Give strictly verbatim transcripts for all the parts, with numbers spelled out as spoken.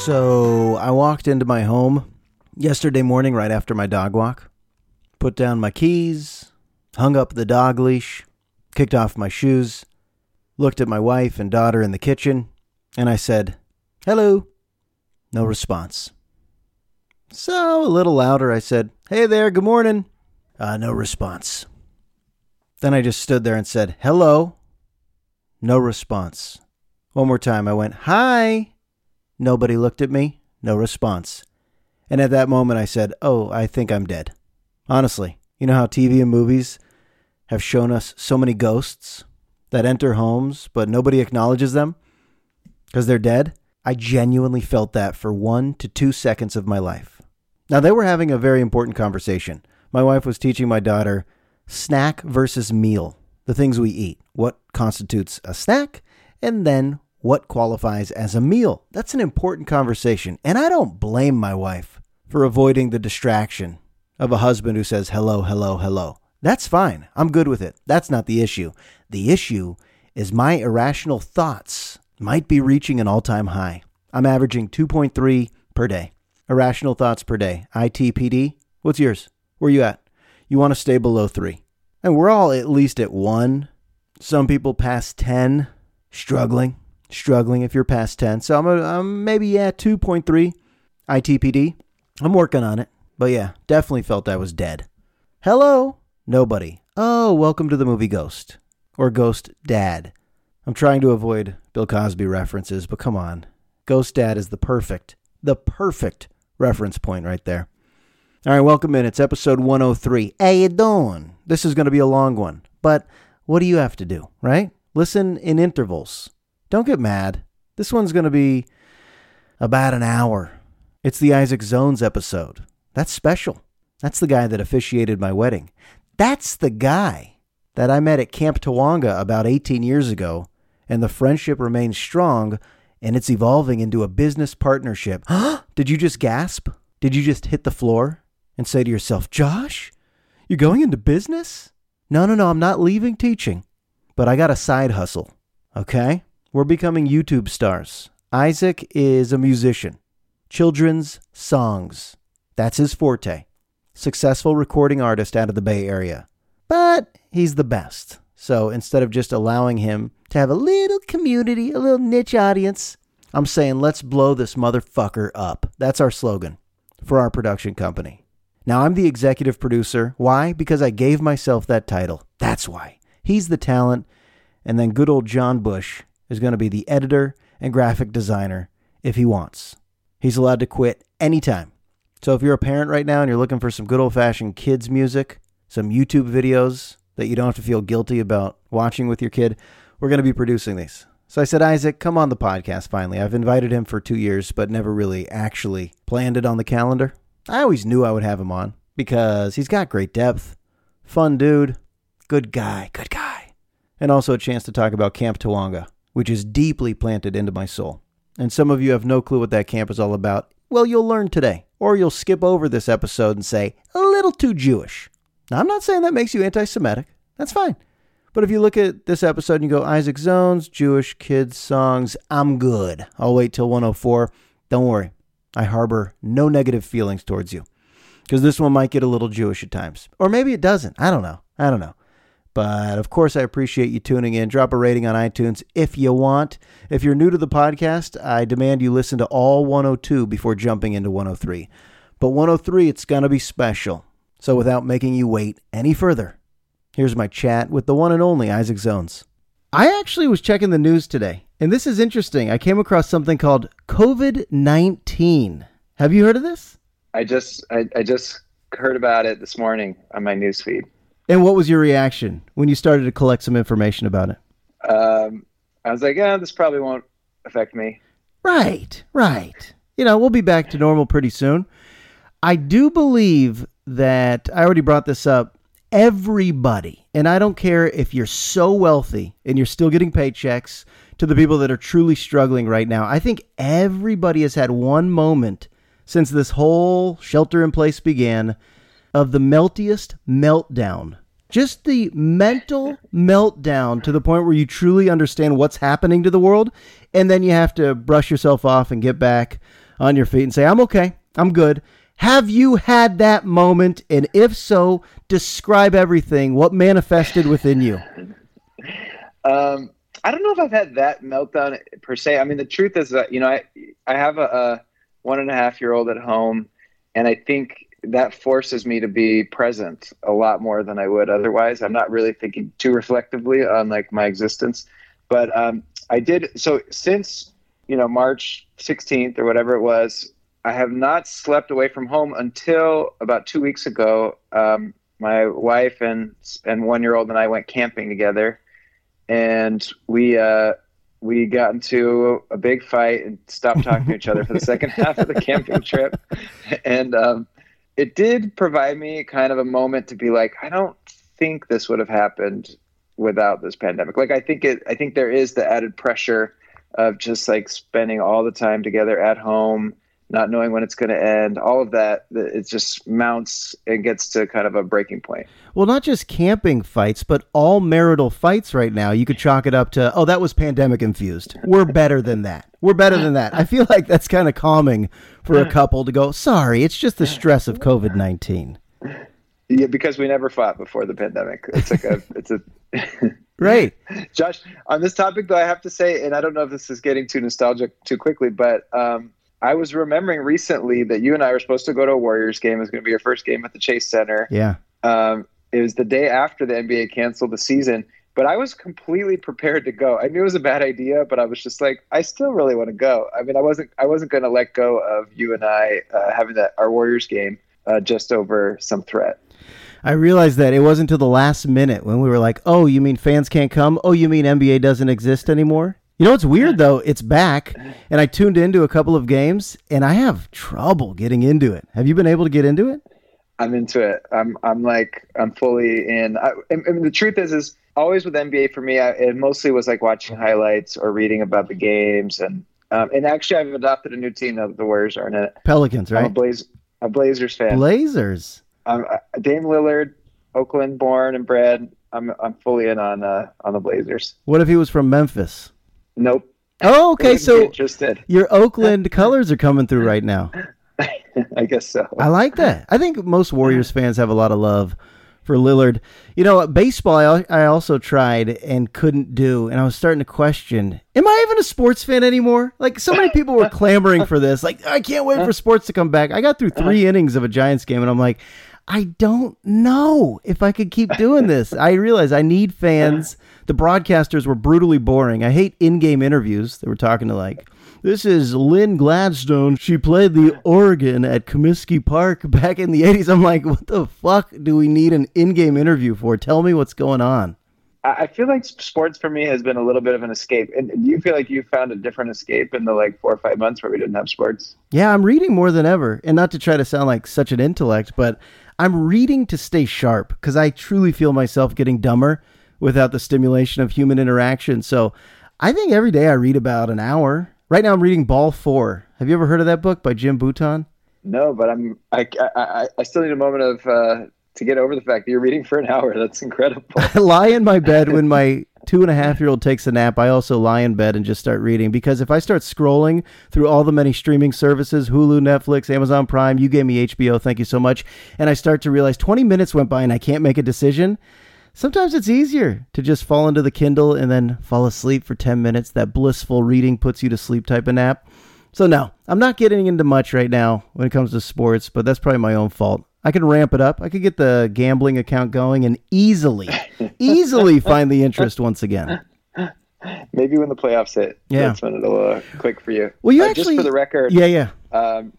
So I walked into my home yesterday morning right after my dog walk, put down my keys, hung up the dog leash, kicked off my shoes, looked at my wife and daughter in the kitchen, and I said, "Hello." No response. So a little louder, I said, "Hey there, good morning." Uh, no response. Then I just stood there and said, "Hello." No response. One more time, I went, "Hi." Nobody looked at me. No response. And at that moment, I said, "Oh, I think I'm dead." Honestly, you know how T V and movies have shown us so many ghosts that enter homes, but nobody acknowledges them because they're dead? I genuinely felt that for one to two seconds of my life. Now, they were having a very important conversation. My wife was teaching my daughter snack versus meal, the things we eat, what constitutes a snack, and then what qualifies as a meal. That's an important conversation, and I don't blame my wife for avoiding the distraction of a husband who says, "Hello, hello, hello." That's fine. I'm good with it. That's not the issue. The issue is my irrational thoughts might be reaching an all-time high. I'm averaging two point three per day. Irrational thoughts per day. I T P D. What's yours? Where you at? You want to stay below three. And we're all at least at one. Some people past ten. Struggling. Struggling if you're past ten. So I'm, a, I'm maybe, yeah, two point three I T P D. I'm working on it. But yeah, definitely felt I was dead. Hello? Nobody. Oh, welcome to the movie Ghost. Or Ghost Dad. I'm trying to avoid Bill Cosby references, but come on. Ghost Dad is the perfect, the perfect reference point right there. All right, welcome in. It's episode one oh three. How you doing? This is going to be a long one, but what do you have to do, right? Listen in intervals. Don't get mad. This one's going to be about an hour. It's the Isaac Zones episode. That's special. That's the guy that officiated my wedding. That's the guy that I met at Camp Tawanga about eighteen years ago. And the friendship remains strong, and it's evolving into a business partnership. Did you just gasp? Did you just hit the floor and say to yourself, "Josh, you're going into business?" No, no, no, I'm not leaving teaching, but I got a side hustle, okay? We're becoming YouTube stars. Isaac is a musician. Children's songs. That's his forte. Successful recording artist out of the Bay Area. But he's the best. So instead of just allowing him to have a little community, a little niche audience, I'm saying let's blow this motherfucker up. That's our slogan for our production company. Now I'm the executive producer. Why? Because I gave myself that title. That's why. He's the talent. And then good old John Bush is going to be the editor and graphic designer if he wants. He's allowed to quit anytime. So if you're a parent right now and you're looking for some good old-fashioned kids music, some YouTube videos that you don't have to feel guilty about watching with your kid, we're going to be producing these. So I said, "Isaac, come on the podcast finally." I've invited him for two years, but never really actually planned it on the calendar. I always knew I would have him on because he's got great depth, fun dude, good guy, good guy, and also a chance to talk about Camp Tawanga, which is deeply planted into my soul. And some of you have no clue what that camp is all about. Well, you'll learn today, or you'll skip over this episode and say, "A little too Jewish." Now, I'm not saying that makes you anti-Semitic. That's fine. But if you look at this episode and you go, "Isaac Zones, Jewish kids songs, I'm good. I'll wait till one oh four. Don't worry. I harbor no negative feelings towards you. Because this one might get a little Jewish at times. Or maybe it doesn't. I don't know. I don't know. But of course, I appreciate you tuning in. Drop a rating on iTunes if you want. If you're new to the podcast, I demand you listen to all one oh two before jumping into one oh three. But one oh three, it's going to be special. So without making you wait any further, here's my chat with the one and only Isaac Zones. I actually was checking the news today, and this is interesting. I came across something called COVID nineteen. Have you heard of this? I just I, I just heard about it this morning on my news feed. And what was your reaction when you started to collect some information about it? Um, I was like, yeah, this probably won't affect me. Right, right. You know, we'll be back to normal pretty soon. I do believe that, I already brought this up, everybody, and I don't care if you're so wealthy and you're still getting paychecks, to the people that are truly struggling right now, I think everybody has had one moment since this whole shelter in place began of the meltiest meltdown just the mental meltdown to the point where you truly understand what's happening to the world, and then you have to brush yourself off and get back on your feet and say, I'm okay, I'm good. Have you had that moment? And if so, describe everything. What manifested within you? Um, I don't know if I've had that meltdown per se. I mean, the truth is that, you know, I, I have a, a one and a half year old at home, and I think that forces me to be present a lot more than I would otherwise. I'm not really thinking too reflectively on like my existence, but um, I did. So since, you know, March sixteenth or whatever it was, I have not slept away from home until about two weeks ago. Um, my wife and and one-year-old and I went camping together, and we uh, we got into a big fight and stopped talking to each other for the second half of the camping trip. And um, it did provide me kind of a moment to be like, I don't think this would have happened without this pandemic. Like, I think it. I think there is the added pressure of just like spending all the time together at home, not knowing when it's going to end, all of that, it just mounts and gets to kind of a breaking point. Well, not just camping fights, but all marital fights right now. You could chalk it up to, oh, that was pandemic infused. We're better than that. We're better than that. I feel like that's kind of calming for a couple to go, sorry, it's just the stress of covid nineteen. Yeah, because we never fought before the pandemic. It's like a, it's a... Right. Josh, on this topic, though, I have to say, and I don't know if this is getting too nostalgic too quickly, but... um I was remembering recently that you and I were supposed to go to a Warriors game. It was going to be your first game at the Chase Center. Yeah. Um, it was the day after the N B A canceled the season, but I was completely prepared to go. I knew it was a bad idea, but I was just like, I still really want to go. I mean, I wasn't, I wasn't going to let go of you and I uh, having that, our Warriors game uh, just over some threat. I realized that it wasn't until the last minute when we were like, oh, you mean fans can't come? Oh, you mean N B A doesn't exist anymore? You know, it's weird, though. It's back, and I tuned into a couple of games, and I have trouble getting into it. Have you been able to get into it? I'm into it. I'm I'm like, I'm fully in. I, I mean, the truth is, is always with N B A for me, I, it mostly was like watching highlights or reading about the games. And um, and actually, I've adopted a new team now that the Warriors aren't in it. Pelicans, right? I'm a, Blaze, a Blazers fan. Blazers? I'm, I, Dame Lillard, Oakland born and bred. I'm I'm fully in on uh, on the Blazers. What if he was from Memphis? Nope. Oh, okay. So your Oakland colors are coming through right now. I guess so. I like that. I think most Warriors fans have a lot of love for Lillard. You know, baseball, I also tried and couldn't do, and I was starting to question, am I even a sports fan anymore? Like, so many people were clamoring for this. Like, I can't wait for sports to come back. I got through three innings of a Giants game, and I'm like, I don't know if I could keep doing this. I realize I need fans. The broadcasters were brutally boring. I hate in-game interviews. They were talking to like, this is Lynn Gladstone. She played the organ at Comiskey Park back in the eighties. I'm like, what the fuck do we need an in-game interview for? Tell me what's going on. I feel like sports for me has been a little bit of an escape. And do you feel like you found a different escape in the like four or five months where we didn't have sports? Yeah, I'm reading more than ever. And not to try to sound like such an intellect, but I'm reading to stay sharp because I truly feel myself getting dumber without the stimulation of human interaction. So I think every day I read about an hour. Right now I'm reading Ball Four. Have you ever heard of that book by Jim Bhutan? No, but I'm, I, I, I still need a moment of... Uh... to get over the fact that you're reading for an hour. That's incredible. I lie in my bed when my two and a half year old takes a nap. I also lie in bed and just start reading, because if I start scrolling through all the many streaming services, Hulu, Netflix, Amazon Prime, you gave me H B O. Thank you so much. And I start to realize twenty minutes went by and I can't make a decision. Sometimes it's easier to just fall into the Kindle and then fall asleep for ten minutes. That blissful reading puts you to sleep type of nap. So no, I'm not getting into much right now when it comes to sports, but that's probably my own fault. I could ramp it up. I could get the gambling account going and easily, easily find the interest once again. Maybe when the playoffs hit, yeah. That's when it'll uh, click for you. Well, you uh, actually, just for the record, yeah, yeah. Um,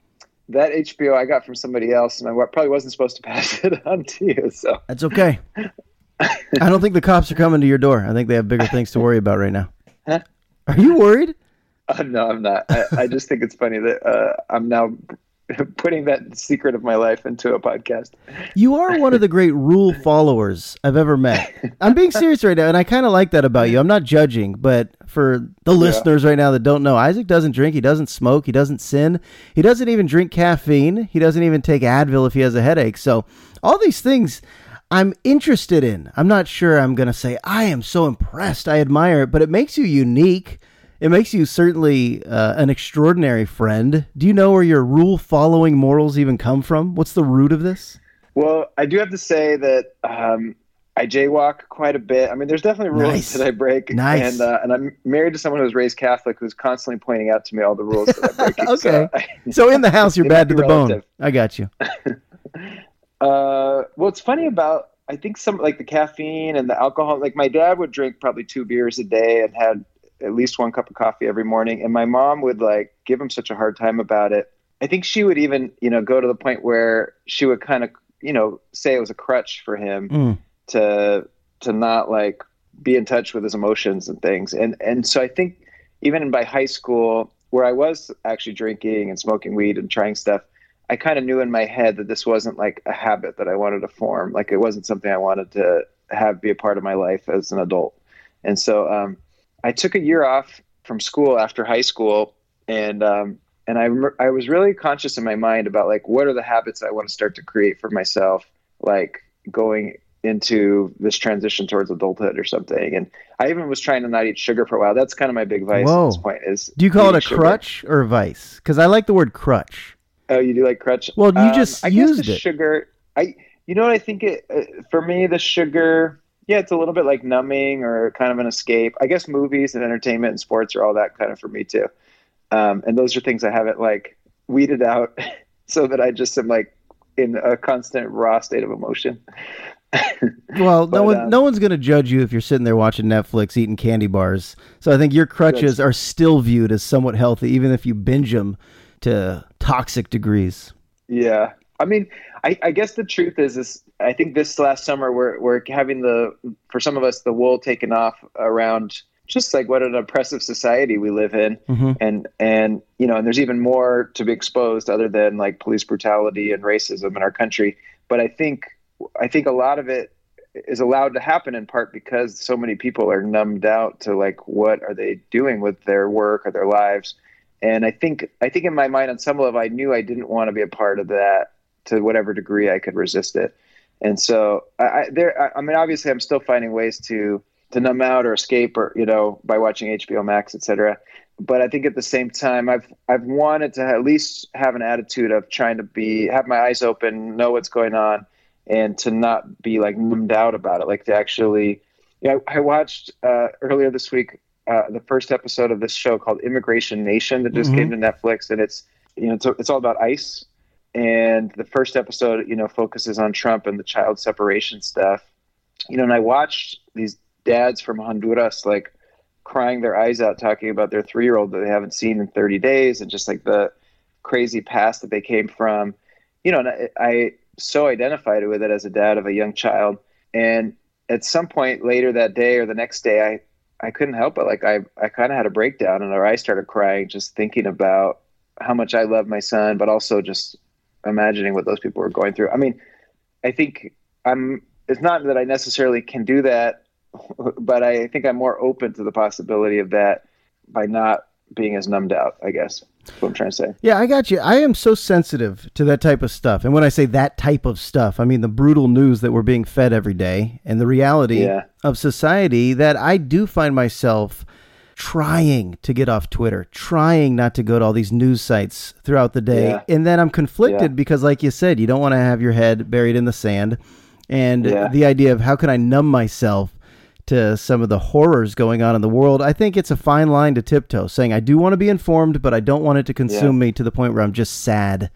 that H B O I got from somebody else, and I probably wasn't supposed to pass it on to you. So that's okay. I don't think the cops are coming to your door. I think they have bigger things to worry about right now. Huh? Are you worried? Uh, no, I'm not. I, I just think it's funny that uh, I'm now putting that secret of my life into a podcast. You are one of the great rule followers I've ever met. I'm being serious right now, and I kind of like that about you. I'm not judging, but for the listeners yeah. right now that don't know, Isaac doesn't drink, he doesn't smoke, he doesn't sin, he doesn't even drink caffeine, he doesn't even take Advil if he has a headache. So all these things, I'm interested in. I'm not sure I'm going to say, I am so impressed, I admire it, but it makes you unique. It makes you certainly uh, an extraordinary friend. Do you know where your rule-following morals even come from? What's the root of this? Well, I do have to say that um, I jaywalk quite a bit. I mean, there's definitely rules nice. that I break. Nice. And, uh, and I'm married to someone who was raised Catholic who's constantly pointing out to me all the rules that I break. Okay. So, I, so in the house, you're bad to the relative. Bone. I got you. Uh, well, it's funny about, I think some, like the caffeine and the alcohol, like my dad would drink probably two beers a day and had at least one cup of coffee every morning. And my mom would like give him such a hard time about it. I think she would even, you know, go to the point where she would kind of, you know, say it was a crutch for him mm. to, to not like be in touch with his emotions and things. And, and so I think even by high school where I was actually drinking and smoking weed and trying stuff, I kind of knew in my head that this wasn't like a habit that I wanted to form. Like it wasn't something I wanted to have be a part of my life as an adult. And so um, I took a year off from school after high school. And, um, and I, rem- I was really conscious in my mind about like, what are the habits I want to start to create for myself? Like going into this transition towards adulthood or something. And I even was trying to not eat sugar for a while. That's kind of my big vice Whoa. at this point is. Do you call it a sugar. crutch or vice? Cause I like the word crutch. Oh, you do like crutch? Well, you um, just I used guess the it. Sugar, I, you know what I think it, uh, for me, the sugar, yeah, it's a little bit like numbing or kind of an escape. I guess movies and entertainment and sports are all that kind of for me too. Um, and those are things I haven't like weeded out so that I just am like in a constant raw state of emotion. Well, but, no one, um, no one's going to judge you if you're sitting there watching Netflix, eating candy bars. So I think your crutches are still viewed as somewhat healthy, even if you binge them to toxic degrees. Yeah. I mean, I, I guess the truth is, is I think this last summer we're, we're having the, for some of us, the wool taken off around just like what an oppressive society we live in. Mm-hmm. And, and, you know, and there's even more to be exposed other than like police brutality and racism in our country. But I think, I think a lot of it is allowed to happen in part because so many people are numbed out to like, what are they doing with their work or their lives? And I think I think in my mind on some level I knew I didn't want to be a part of that to whatever degree I could resist it. And so I, I there I, I mean obviously I'm still finding ways to to numb out or escape or you know by watching H B O Max, et cetera. But I think at the same time I've I've wanted to at least have an attitude of trying to be have my eyes open, know what's going on, and to not be like numbed out about it. Like to actually yeah, you know, I watched uh, earlier this week Uh, the first episode of this show called Immigration Nation that just mm-hmm. came to Netflix, and it's you know it's, it's all about ICE. And the first episode you know focuses on Trump and the child separation stuff. You know, and I watched these dads from Honduras like crying their eyes out, talking about their three-year-old that they haven't seen in thirty days, and just like the crazy past that they came from. You know, and I, I so identified with it as a dad of a young child. And at some point later that day or the next day, I. I couldn't help it. Like I, I kind of had a breakdown and I started crying, just thinking about how much I love my son, but also just imagining what those people were going through. I mean, I think I'm, it's not that I necessarily can do that, but I think I'm more open to the possibility of that by not being as numbed out, I guess. That's what I'm trying to say. Yeah, I got you. I am so sensitive to that type of stuff. And when I say that type of stuff, I mean the brutal news that we're being fed every day and the reality yeah. of society that I do find myself trying to get off Twitter, trying not to go to all these news sites throughout the day. Yeah. And then I'm conflicted yeah. because like you said, you don't want to have your head buried in the sand. And yeah. the idea of how can I numb myself to some of the horrors going on in the world. I think it's a fine line to tiptoe, saying I do want to be informed, but I don't want it to consume yeah. me to the point where I'm just sad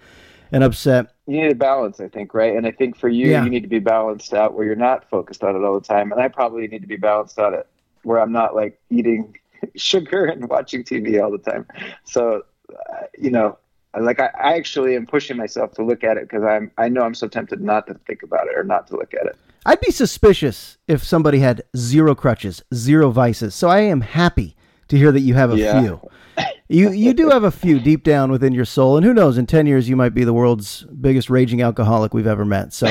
and upset. You need a balance, I think, right? And I think for you, yeah. you need to be balanced out where you're not focused on it all the time. And I probably need to be balanced on it where I'm not like eating sugar and watching T V all the time. So, uh, you know, like I, I actually am pushing myself to look at it because I'm, I know I'm so tempted not to think about it or not to look at it. I'd be suspicious if somebody had zero crutches, zero vices. So I am happy to hear that you have a yeah. few. You you do have a few deep down within your soul. And who knows, in ten years, you might be the world's biggest raging alcoholic we've ever met. So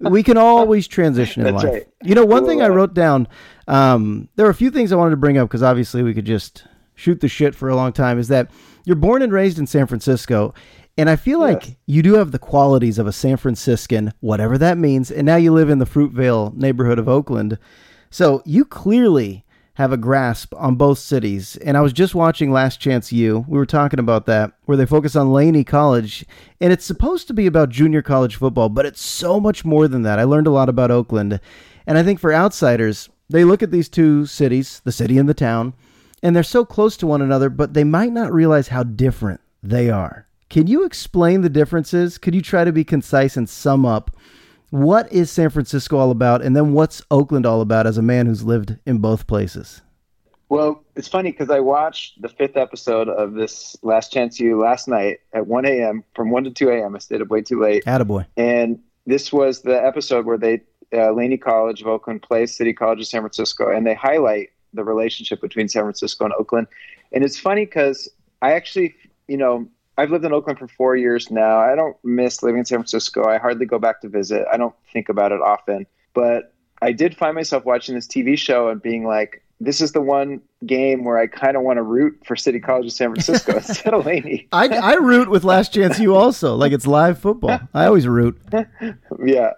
we can always transition in That's life. Right. You know, one thing I wrote down, um, there are a few things I wanted to bring up because obviously we could just shoot the shit for a long time, is that you're born and raised in San Francisco. And I feel yes. like you do have the qualities of a San Franciscan, whatever that means. And now you live in the Fruitvale neighborhood of Oakland. So you clearly have a grasp on both cities. And I was just watching Last Chance U. We were talking about that, where they focus on Laney College. And it's supposed to be about junior college football, but it's so much more than that. I learned a lot about Oakland. And I think for outsiders, they look at these two cities, the city and the town, and they're so close to one another, but they might not realize how different they are. Can you explain the differences? Could you try to be concise and sum up what is San Francisco all about, and then what's Oakland all about as a man who's lived in both places? Well, it's funny because I watched the fifth episode of this Last Chance U last night at one a.m. from one to two a.m. I stayed up way too late. Attaboy. And this was the episode where they uh, Laney College of Oakland plays City College of San Francisco, and they highlight the relationship between San Francisco and Oakland. And it's funny because I actually, you know, I've lived in Oakland for four years now. I don't miss living in San Francisco. I hardly go back to visit. I don't think about it often. But I did find myself watching this T V show and being like, this is the one game where I kind of want to root for City College of San Francisco instead of Laney. I, I root with Last Chance U also. Like, it's live football. I always root. Yeah.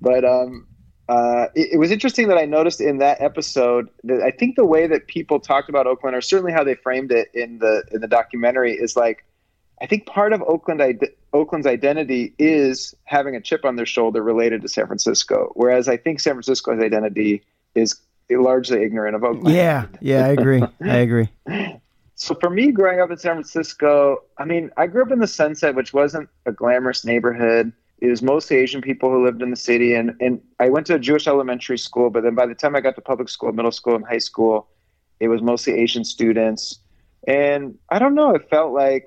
But um, uh, it, it was interesting that I noticed in that episode that I think the way that people talked about Oakland, or certainly how they framed it in the in the documentary, is like, I think part of Oakland, Oakland's identity is having a chip on their shoulder related to San Francisco, whereas I think San Francisco's identity is largely ignorant of Oakland. Yeah, yeah, I agree. I agree. So for me, growing up in San Francisco, I mean, I grew up in the Sunset, which wasn't a glamorous neighborhood. It was mostly Asian people who lived in the city, and, and I went to a Jewish elementary school, but then by the time I got to public school, middle school, and high school, it was mostly Asian students. And I don't know, it felt like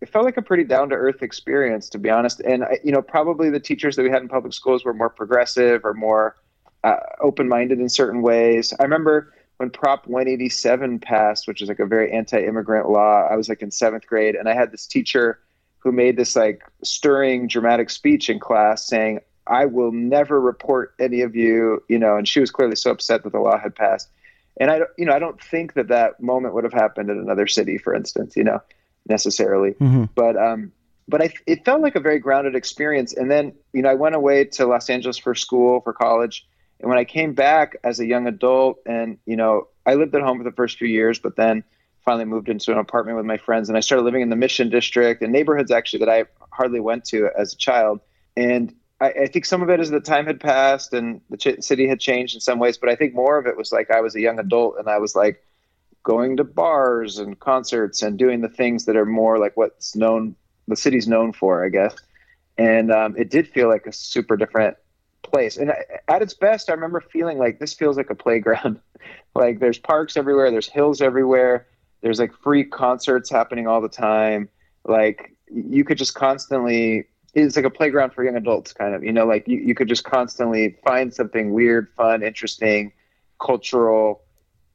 It felt like a pretty down-to-earth experience, to be honest. And, you know, probably the teachers that we had in public schools were more progressive or more uh, open-minded in certain ways. I remember when Prop one eighty-seven passed, which is like a very anti-immigrant law, I was like in seventh grade, and I had this teacher who made this like stirring, dramatic speech in class saying, I will never report any of you, you know, and she was clearly so upset that the law had passed. And I, you know, I don't think that that moment would have happened in another city, for instance, you know. necessarily. Mm-hmm. But, um, but I, it felt like a very grounded experience. And then, you know, I went away to Los Angeles for school, for college. And when I came back as a young adult and, you know, I lived at home for the first few years, but then finally moved into an apartment with my friends. And I started living in the Mission District and neighborhoods actually that I hardly went to as a child. And I, I think some of it is that time had passed and the ch- city had changed in some ways, but I think more of it was like, I was a young adult and I was like, going to bars and concerts and doing the things that are more like what's known, the city's known for, I guess. And um, it did feel like a super different place. And I, at its best, I remember feeling like this feels like a playground. Like there's parks everywhere, there's hills everywhere, there's like free concerts happening all the time. Like you could just constantly, it's like a playground for young adults kind of, you know, like you, you could just constantly find something weird, fun, interesting, cultural,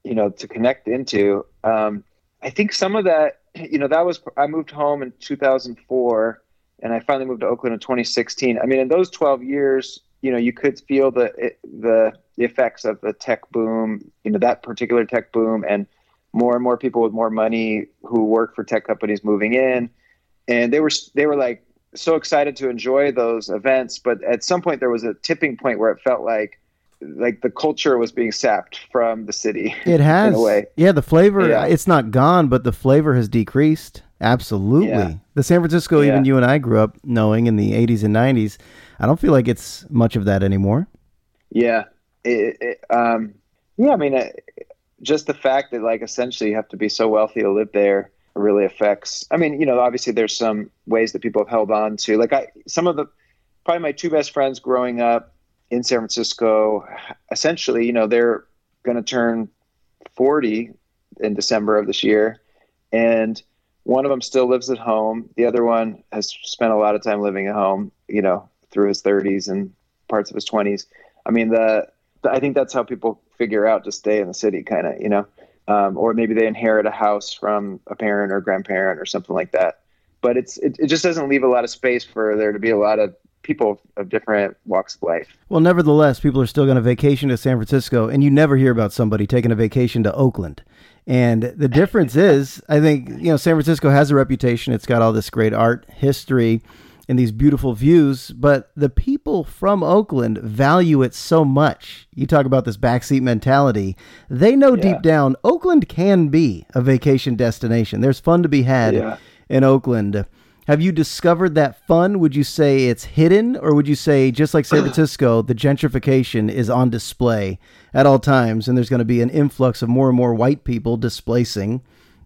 you know, to connect into. Um, I think some of that, you know, that was, I moved home in two thousand four and I finally moved to Oakland in twenty sixteen. I mean, in those twelve years, you know, you could feel the, the effects of the tech boom, you know, that particular tech boom and more and more people with more money who work for tech companies moving in. And they were, they were like so excited to enjoy those events. But at some point there was a tipping point where it felt like, like the culture was being sapped from the city. It has. In a way. Yeah. The flavor, yeah. It's not gone, but the flavor has decreased. Absolutely. Yeah. The San Francisco, yeah. Even you and I grew up knowing in the eighties and nineties, I don't feel like it's much of that anymore. Yeah. It, it, um, yeah. I mean, it, just the fact that like, essentially you have to be so wealthy to live there really affects, I mean, you know, obviously there's some ways that people have held on to, like I, some of the, probably my two best friends growing up, in San Francisco, essentially, you know, they're going to turn forty in December of this year. And one of them still lives at home. The other one has spent a lot of time living at home, you know, through his thirties and parts of his twenties. I mean, the, the I think that's how people figure out to stay in the city kind of, you know, um, or maybe they inherit a house from a parent or grandparent or something like that. But it's it, it just doesn't leave a lot of space for there to be a lot of people of different walks of life. Well, nevertheless, people are still going to vacation to San Francisco, and you never hear about somebody taking a vacation to Oakland. And the difference is, I think, you know, San Francisco has a reputation. It's got all this great art history and these beautiful views, but the people from Oakland value it so much. You talk about this backseat mentality. They know yeah. deep down, Oakland can be a vacation destination. There's fun to be had yeah. in Oakland. Have you discovered that fun? Would you say it's hidden, or would you say, just like San Francisco, the gentrification is on display at all times, and there's going to be an influx of more and more white people displacing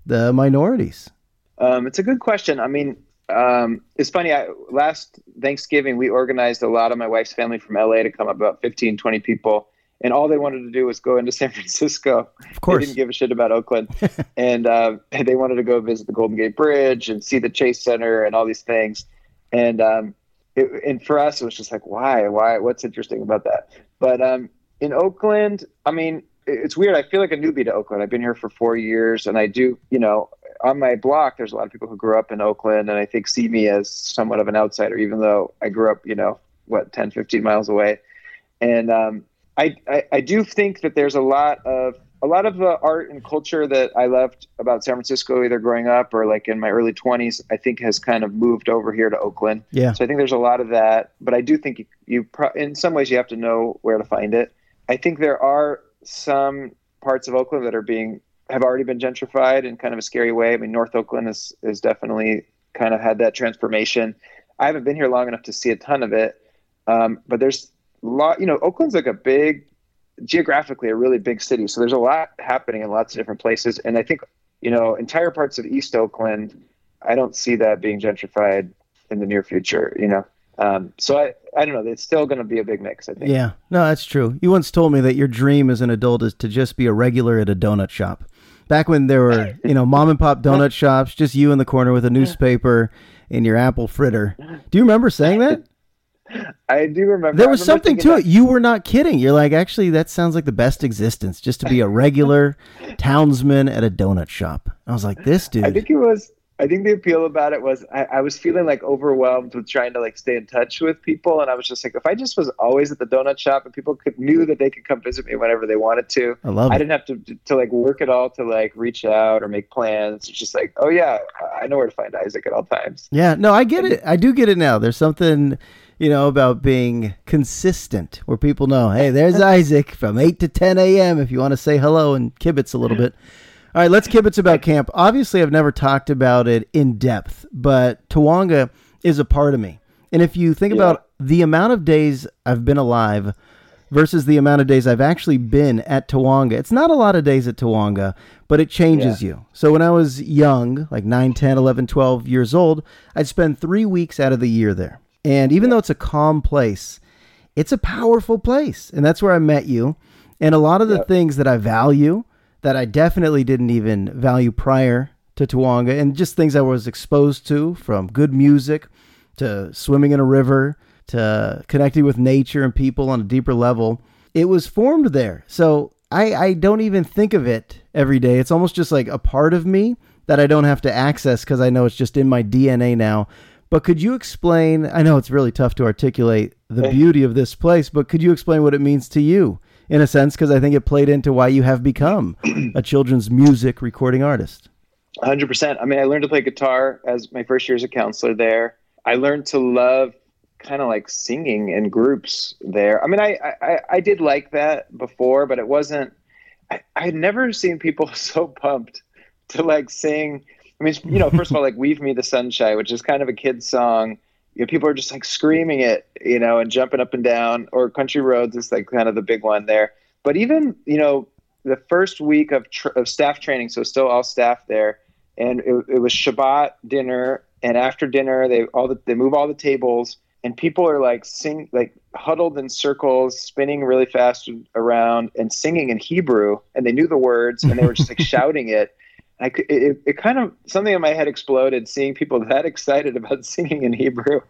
the minorities? Um, it's a good question. I mean, um, it's funny. I, last Thanksgiving, we organized a lot of my wife's family from L A to come, about fifteen, twenty people, and all they wanted to do was go into San Francisco. Of course. They didn't give a shit about Oakland. and uh, they wanted to go visit the Golden Gate Bridge and see the Chase Center and all these things. And um, it, and for us, it was just like, why? Why? What's interesting about that? But um, in Oakland, I mean, it's weird. I feel like a newbie to Oakland. I've been here for four years. And I do, you know, on my block, there's a lot of people who grew up in Oakland and I think see me as somewhat of an outsider, even though I grew up, you know, what, ten, fifteen miles away. And um I, I, I do think that there's a lot of a lot of the art and culture that I loved about San Francisco, either growing up or like in my early twenties, I think has kind of moved over here to Oakland. Yeah. So I think there's a lot of that, but I do think you, you pro- in some ways you have to know where to find it. I think there are some parts of Oakland that are being have already been gentrified in kind of a scary way. I mean, North Oakland is is definitely kind of had that transformation. I haven't been here long enough to see a ton of it, um, but there's. Lot, you know, Oakland's like a big, geographically a really big city. So there's a lot happening in lots of different places. And I think, you know, entire parts of East Oakland, I don't see that being gentrified in the near future, you know. Um, so I, I don't know. It's still going to be a big mix, I think. Yeah, no, that's true. You once told me that your dream as an adult is to just be a regular at a donut shop. Back when there were, you know, mom and pop donut shops, just you in the corner with a newspaper and your apple fritter. Do you remember saying that? I do remember. There was remember something to that. It. You were not kidding. You're like, actually, that sounds like the best existence, just to be a regular townsman at a donut shop. I was like, this dude. I think it was. I think the appeal about it was I, I was feeling like overwhelmed with trying to like stay in touch with people, and I was just like, if I just was always at the donut shop and people could knew that they could come visit me whenever they wanted to. I love. I it. didn't have to to like work at all to like reach out or make plans. It's just like, oh yeah, I know where to find Isaac at all times. Yeah, no, I get and, it. I do get it now. There's something. You know, about being consistent where people know, hey, there's Isaac from eight to ten a.m. if you want to say hello and kibitz a little bit. All right, let's kibitz about camp. Obviously, I've never talked about it in depth, but Tawanga is a part of me. And if you think yeah. about the amount of days I've been alive versus the amount of days I've actually been at Tawanga, it's not a lot of days at Tawanga, but it changes yeah. you. So when I was young, like nine, ten, eleven, twelve years old, I'd spend three weeks out of the year there. And even though it's a calm place, it's a powerful place. And that's where I met you. And a lot of the yep. things that I value that I definitely didn't even value prior to Tawanga, and just things I was exposed to, from good music to swimming in a river to connecting with nature and people on a deeper level, it was formed there. So I, I don't even think of it every day. It's almost just like a part of me that I don't have to access because I know it's just in my D N A now. But could you explain, I know it's really tough to articulate the beauty of this place, but could you explain what it means to you, in a sense? Because I think it played into why you have become a children's music recording artist. one hundred percent. I mean, I learned to play guitar as my first year as a counselor there. I learned to love kind of like singing in groups there. I mean, I, I, I did like that before, but it wasn't, I, I had never seen people so pumped to like sing. I mean, you know, first of all, like Weave Me the Sunshine, which is kind of a kid's song. You know, people are just like screaming it, you know, and jumping up and down. Or Country Roads is like kind of the big one there. But even, you know, the first week of tr- of staff training, so still all staff there, and it, it was Shabbat dinner, and after dinner they all the, they move all the tables, and people are like sing like huddled in circles, spinning really fast around and singing in Hebrew, and they knew the words, and they were just like shouting it. I, it, it kind of, something in my head exploded seeing people that excited about singing in Hebrew.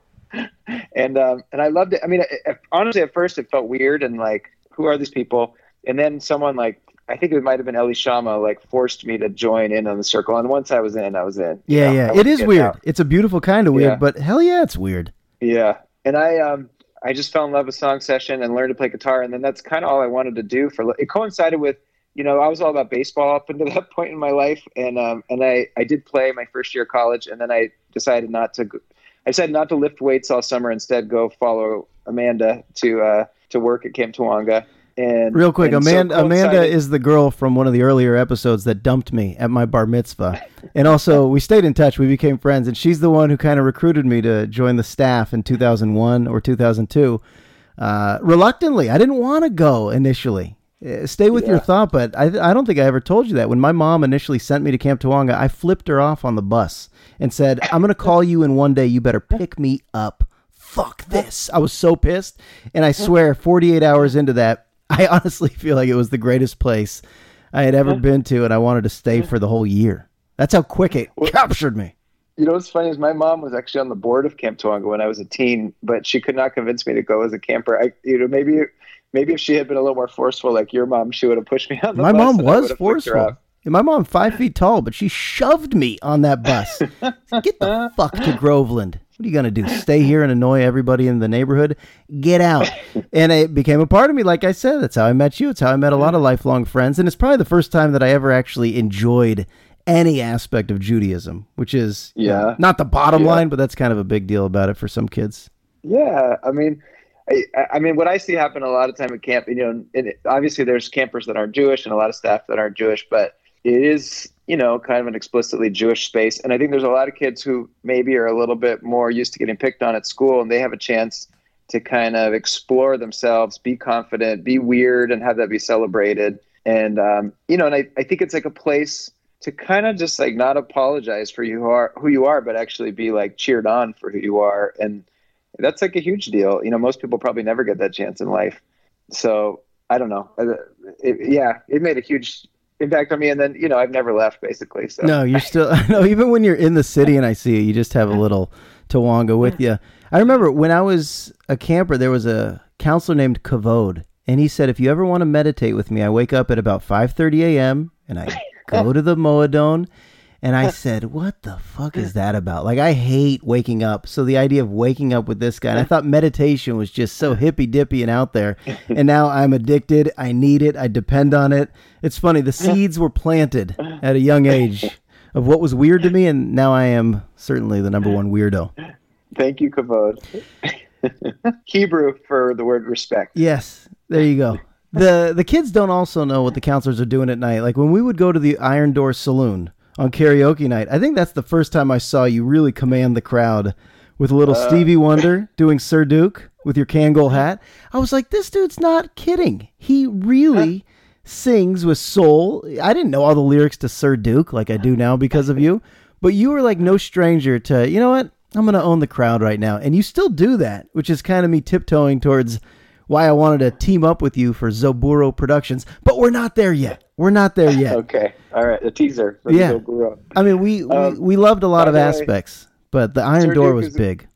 and um, and I loved it. I mean, it, it, honestly, at first it felt weird and like, who are these people? And then someone like, I think it might have been Eli Shama, like forced me to join in on the circle. And once I was in, I was in. Yeah, you know, yeah. It is weird. Out. It's a beautiful kind of weird, yeah. but hell yeah, it's weird. Yeah. And I um, I just fell in love with song session and learned to play guitar. And then that's kind of all I wanted to do. For It coincided with, you know, I was all about baseball up until that point in my life. And um, and I, I did play my first year of college. And then I decided not to go, I decided not to lift weights all summer. Instead, go follow Amanda to uh, to work at Camp Tawanga. And real quick, and Amanda, so Amanda is the girl from one of the earlier episodes that dumped me at my bar mitzvah. And also, we stayed in touch. We became friends. And she's the one who kind of recruited me to join the staff in two thousand one or two thousand two. Uh, reluctantly, I didn't want to go initially. Uh, stay with yeah. your thought, but I, I don't think I ever told you that. When my mom initially sent me to Camp Tawanga, I flipped her off on the bus and said, I'm going to call you in one day. You better pick me up. Fuck this. I was so pissed. And I swear, forty-eight hours into that, I honestly feel like it was the greatest place I had ever been to, and I wanted to stay for the whole year. That's how quick it well, captured me. You know what's funny is my mom was actually on the board of Camp Tawanga when I was a teen, but she could not convince me to go as a camper. I, you know, maybe maybe if she had been a little more forceful like your mom, she would have pushed me on the my bus. My mom was forceful. And my mom, five feet tall, but she shoved me on that bus. Get the fuck to Groveland. What are you going to do? Stay here and annoy everybody in the neighborhood? Get out. And it became a part of me. Like I said, that's how I met you. It's how I met a lot of lifelong friends. And it's probably the first time that I ever actually enjoyed any aspect of Judaism, which is yeah. you know, not the bottom yeah. line, but that's kind of a big deal about it for some kids. Yeah. I mean, I, I mean, what I see happen a lot of time at camp, you know, and it, obviously there's campers that aren't Jewish and a lot of staff that aren't Jewish, but it is, you know, kind of an explicitly Jewish space. And I think there's a lot of kids who maybe are a little bit more used to getting picked on at school, and they have a chance to kind of explore themselves, be confident, be weird, and have that be celebrated. And, um, you know, and I, I think it's like a place to kind of just like not apologize for who you are, who you are, but actually be like cheered on for who you are. And that's like a huge deal. You know, most people probably never get that chance in life. So I don't know. It, yeah, it made a huge impact on me. And then, you know, I've never left basically. So no, you're still, no, even when you're in the city and I see you, you just have a little Tawanga with you. I remember when I was a camper, there was a counselor named Kavod, and he said, if you ever want to meditate with me, I wake up at about five thirty a.m. and I go to the Moedon. And I said, what the fuck is that about? Like, I hate waking up. So the idea of waking up with this guy, and I thought meditation was just so hippy-dippy and out there. And now I'm addicted. I need it. I depend on it. It's funny. The seeds were planted at a young age of what was weird to me. And now I am certainly the number one weirdo. Thank you, Kavod. Hebrew for the word respect. Yes. There you go. The, the kids don't also know what the counselors are doing at night. Like, when we would go to the Iron Door Saloon on karaoke night, I think that's the first time I saw you really command the crowd with a little uh, Stevie Wonder doing Sir Duke with your Kangol hat. I was like, this dude's not kidding. He really sings with soul. I didn't know all the lyrics to Sir Duke like I do now because of you, but you were like no stranger to, you know what, I'm going to own the crowd right now. And you still do that, which is kind of me tiptoeing towards why I wanted to team up with you for Zoburo Productions, but we're not there yet. We're not there yet. Okay. All right. A teaser. For yeah. Zoburo. I mean, we, um, we, we loved a lot of aspects, but the Iron Sir Door Duke was is, big.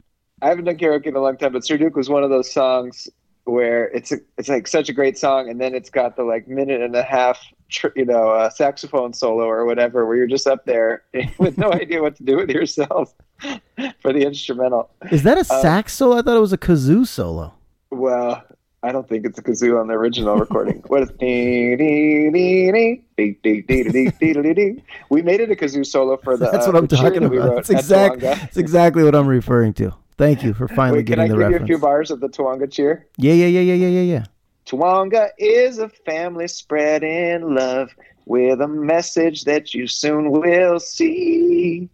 I haven't done karaoke in a long time, but Sir Duke was one of those songs where it's a, it's like such a great song. And then it's got the like minute and a half, tr- you know, uh, saxophone solo or whatever, where you're just up there with no idea what to do with yourself for the instrumental. Is that a sax um, solo? I thought it was a kazoo solo. Well, I don't think it's a kazoo on the original recording. What is dee dee dee dee dee dee dee dee dee dee? We made it a kazoo solo for the. That's uh, what I'm talking about. That's exactly. That's exactly what I'm referring to. Thank you for finally Wait, getting the reference. Can I give you a few bars of the Tawanga cheer? Yeah, yeah, yeah, yeah, yeah, yeah, yeah. Tawanga is a family spreading love with a message that you soon will see.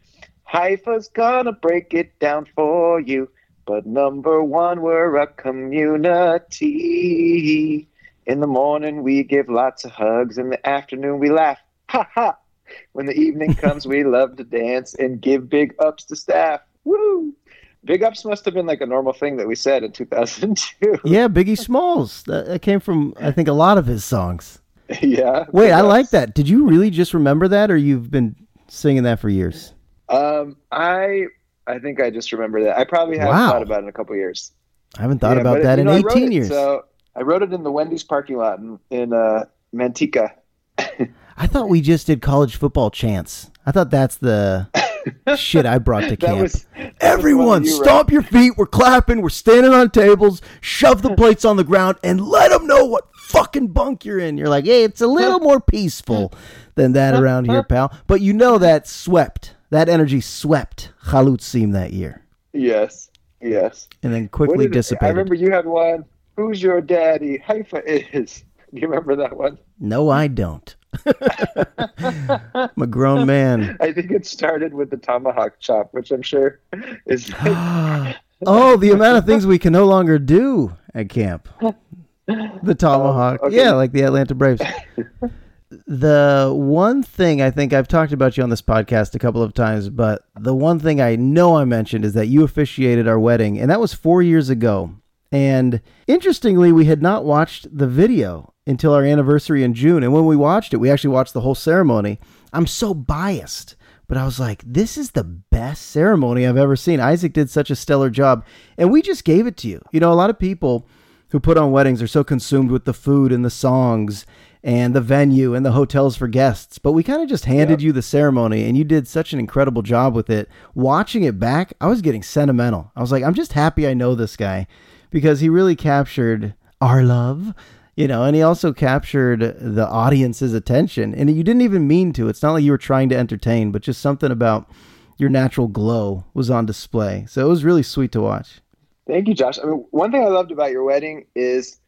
Haifa's gonna break it down for you. But number one, we're a community. In the morning, we give lots of hugs. In the afternoon, we laugh. Ha ha. When the evening comes, we love to dance and give big ups to staff. Woo! Big ups must have been like a normal thing that we said in two thousand two. Yeah, Biggie Smalls. That came from, I think, a lot of his songs. Yeah. Wait, I ups. like that. Did you really just remember that, or you've been singing that for years? Um, I... I think I just remember that. I probably haven't wow. thought about it in a couple of years. I haven't thought yeah, about that it, in know, eighteen I years. It, so I wrote it in the Wendy's parking lot in, in uh, Manteca. I thought we just did college football chants. I thought that's the shit I brought to camp. Was, Everyone, you, stomp right? your feet. We're clapping. We're standing on tables. Shove the plates on the ground and let them know what fucking bunk you're in. You're like, hey, it's a little more peaceful than that around here, pal. But you know that swept. That energy swept Chalut's team that year. Yes, yes. And then quickly it, dissipated. I remember you had one. Who's your daddy? Haifa is. Do you remember that one? No, I don't. I'm a grown man. I think it started with the tomahawk chop, which I'm sure is like... oh, the amount of things we can no longer do at camp. The tomahawk. Oh, okay. Yeah, like the Atlanta Braves. The one thing, I think I've talked about you on this podcast a couple of times, but the one thing I know I mentioned is that you officiated our wedding, and that was four years ago. And interestingly, we had not watched the video until our anniversary in June. And when we watched it, we actually watched the whole ceremony. I'm so biased, but I was like, this is the best ceremony I've ever seen. Isaac did such a stellar job, and we just gave it to you. You know, a lot of people who put on weddings are so consumed with the food and the songs and the venue and the hotels for guests, but we kind of just handed yep. you the ceremony, and you did such an incredible job with it. Watching it back, I was getting sentimental. I was like, I'm just happy I know this guy, because he really captured our love, you know, and he also captured the audience's attention. And you didn't even mean to. It's not like you were trying to entertain, but just something about your natural glow was on display. So it was really sweet to watch. Thank you, Josh. I mean, one thing I loved about your wedding is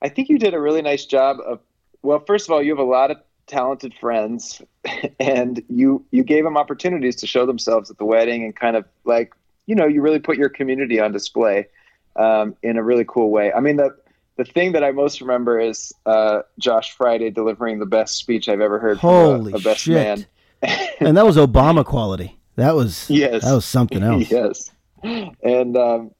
I think you did a really nice job of, well, first of all, you have a lot of talented friends, and you, you gave them opportunities to show themselves at the wedding, and kind of like, you know, you really put your community on display. Um, in a really cool way. I mean, the the thing that I most remember is uh, Josh Friday delivering the best speech I've ever heard. Holy from a, a best shit. man. And that was Obama quality. That was yes. That was something else. Yes. And um,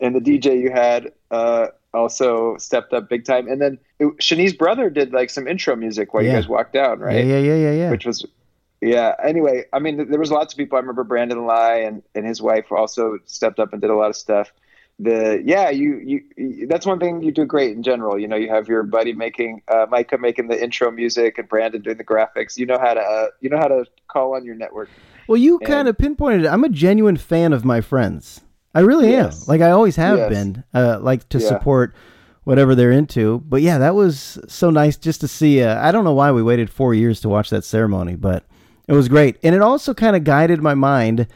and the D J you had uh, also stepped up big time. And then it, Shanice's brother did like some intro music while yeah. you guys walked down, right? Yeah, yeah, yeah, yeah, yeah. Which was yeah. Anyway, I mean, there was lots of people. I remember Brandon Lai and, and his wife also stepped up and did a lot of stuff. The yeah you, you you that's one thing you do great in general. You know, you have your buddy making uh Micah making the intro music and Brandon doing the graphics. You know how to uh, you know how to call on your network. Well, you and, kind of pinpointed it. I'm a genuine fan of my friends. I really yes. am. Like I always have yes. been. Uh, like to yeah. support whatever they're into. But yeah, that was so nice just to see. Uh, I don't know why we waited four years to watch that ceremony, but it was great, and it also kind of guided my mind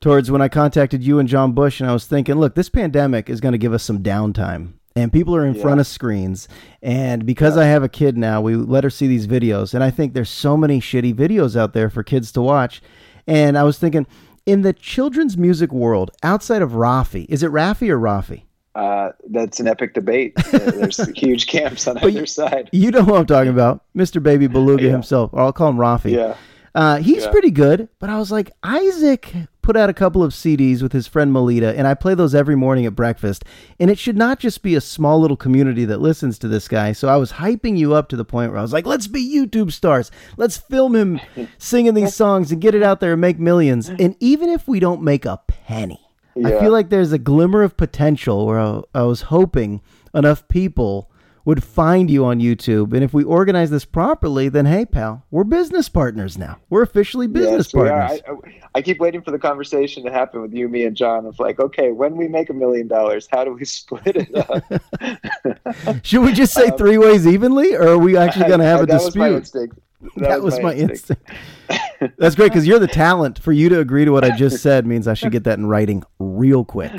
towards when I contacted you and John Bush, and I was thinking, look, this pandemic is going to give us some downtime, and people are in yeah. front of screens. And because yeah. I have a kid now, we let her see these videos. And I think there's so many shitty videos out there for kids to watch. And I was thinking, in the children's music world, outside of Raffi, is it Raffi or Raffi? Uh, that's an epic debate. There's huge camps on either you, side. You know who I'm talking about. Mister Baby Beluga yeah. himself, or I'll call him Raffi. Yeah. Uh, he's yeah. pretty good, but I was like, Isaac put out a couple of C Ds with his friend Melita, and I play those every morning at breakfast, and it should not just be a small little community that listens to this guy. So I was hyping you up to the point where I was like, let's be YouTube stars. Let's film him singing these songs and get it out there and make millions. And even if we don't make a penny, yeah. I feel like there's a glimmer of potential where I, I was hoping enough people would find you on YouTube. And if we organize this properly, then hey, pal, we're business partners now. We're officially business yes, we partners. I, I keep waiting for the conversation to happen with you, me, and John. It's like, okay, when we make a million dollars, how do we split it up? Should we just say um, three ways evenly, or are we actually going to have I, a that dispute? Was my instinct. That, that was, was my instinct. instinct. That's great, because you're the talent. For you to agree to what I just said means I should get that in writing real quick.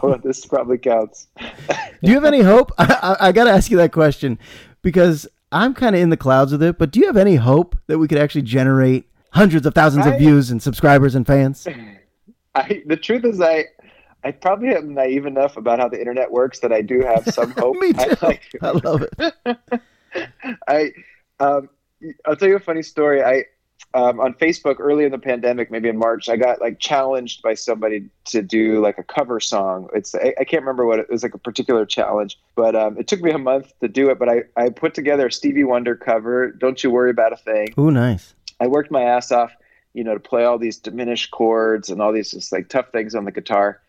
Well, this probably counts. Do you have any hope? I, I, I got to ask you that question, because I'm kind of in the clouds with it, but do you have any hope that we could actually generate hundreds of thousands I, of views and subscribers and fans? I, the truth is I... I probably am naive enough about how the internet works that I do have some hope. Me too. I, like, I love it. I... Um, I'll tell you a funny story. I, um, on Facebook early in the pandemic, maybe in March, I got like challenged by somebody to do like a cover song. It's, I, I can't remember what it, it was, like a particular challenge, but, um, it took me a month to do it, but I, I put together a Stevie Wonder cover. Don't You Worry About a Thing. Oh, nice. I worked my ass off, you know, to play all these diminished chords and all these just like tough things on the guitar.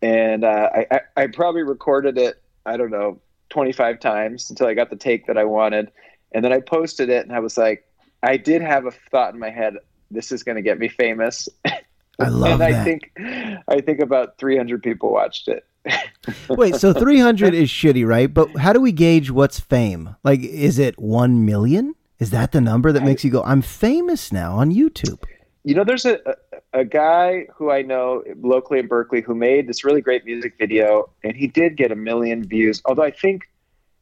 And, uh, I, I, I probably recorded it, I don't know, twenty-five times until I got the take that I wanted. And then I posted it, and I was like, I did have a thought in my head this is going to get me famous. I love and I that. think, I think about three hundred people watched it. Wait, so three hundred is shitty, right? But how do we gauge what's fame? Like, is it one million? Is that the number that makes you go, I'm famous now on YouTube? You know, there's a, a, a guy who I know locally in Berkeley who made this really great music video, and he did get a million views. Although I think,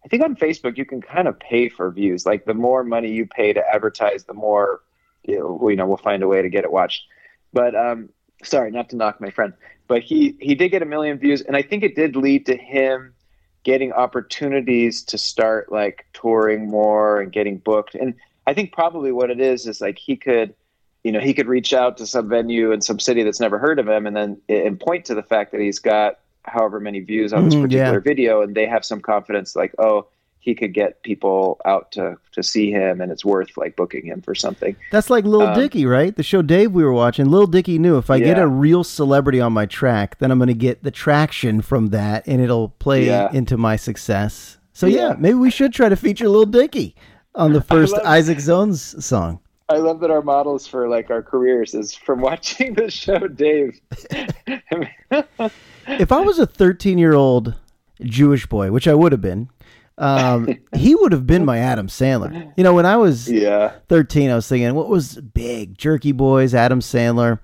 I think on Facebook you can kind of pay for views. Like, the more money you pay to advertise, the more, you know, you know we'll find a way to get it watched. But um, sorry, not to knock my friend, but he, he did get a million views, and I think it did lead to him getting opportunities to start like touring more and getting booked. And I think probably what it is is like he could, you know, he could reach out to some venue in some city that's never heard of him, and then and point to the fact that he's got however many views on this particular yeah. video, and they have some confidence like, oh, he could get people out to, to see him, and it's worth like booking him for something. That's like Lil um, Dickie, right? The show Dave we were watching, Lil Dickie knew if I yeah. get a real celebrity on my track, then I'm going to get the traction from that, and it'll play yeah. into my success. So yeah. yeah, maybe we should try to feature Lil Dickie on the first love- Isaac Zones song. I love that our models for like our careers is from watching the show Dave. If I was a thirteen-year-old Jewish boy, which I would have been, um, he would have been my Adam Sandler. You know, when I was yeah. thirteen, I was thinking, what was big? Jerky Boys, Adam Sandler.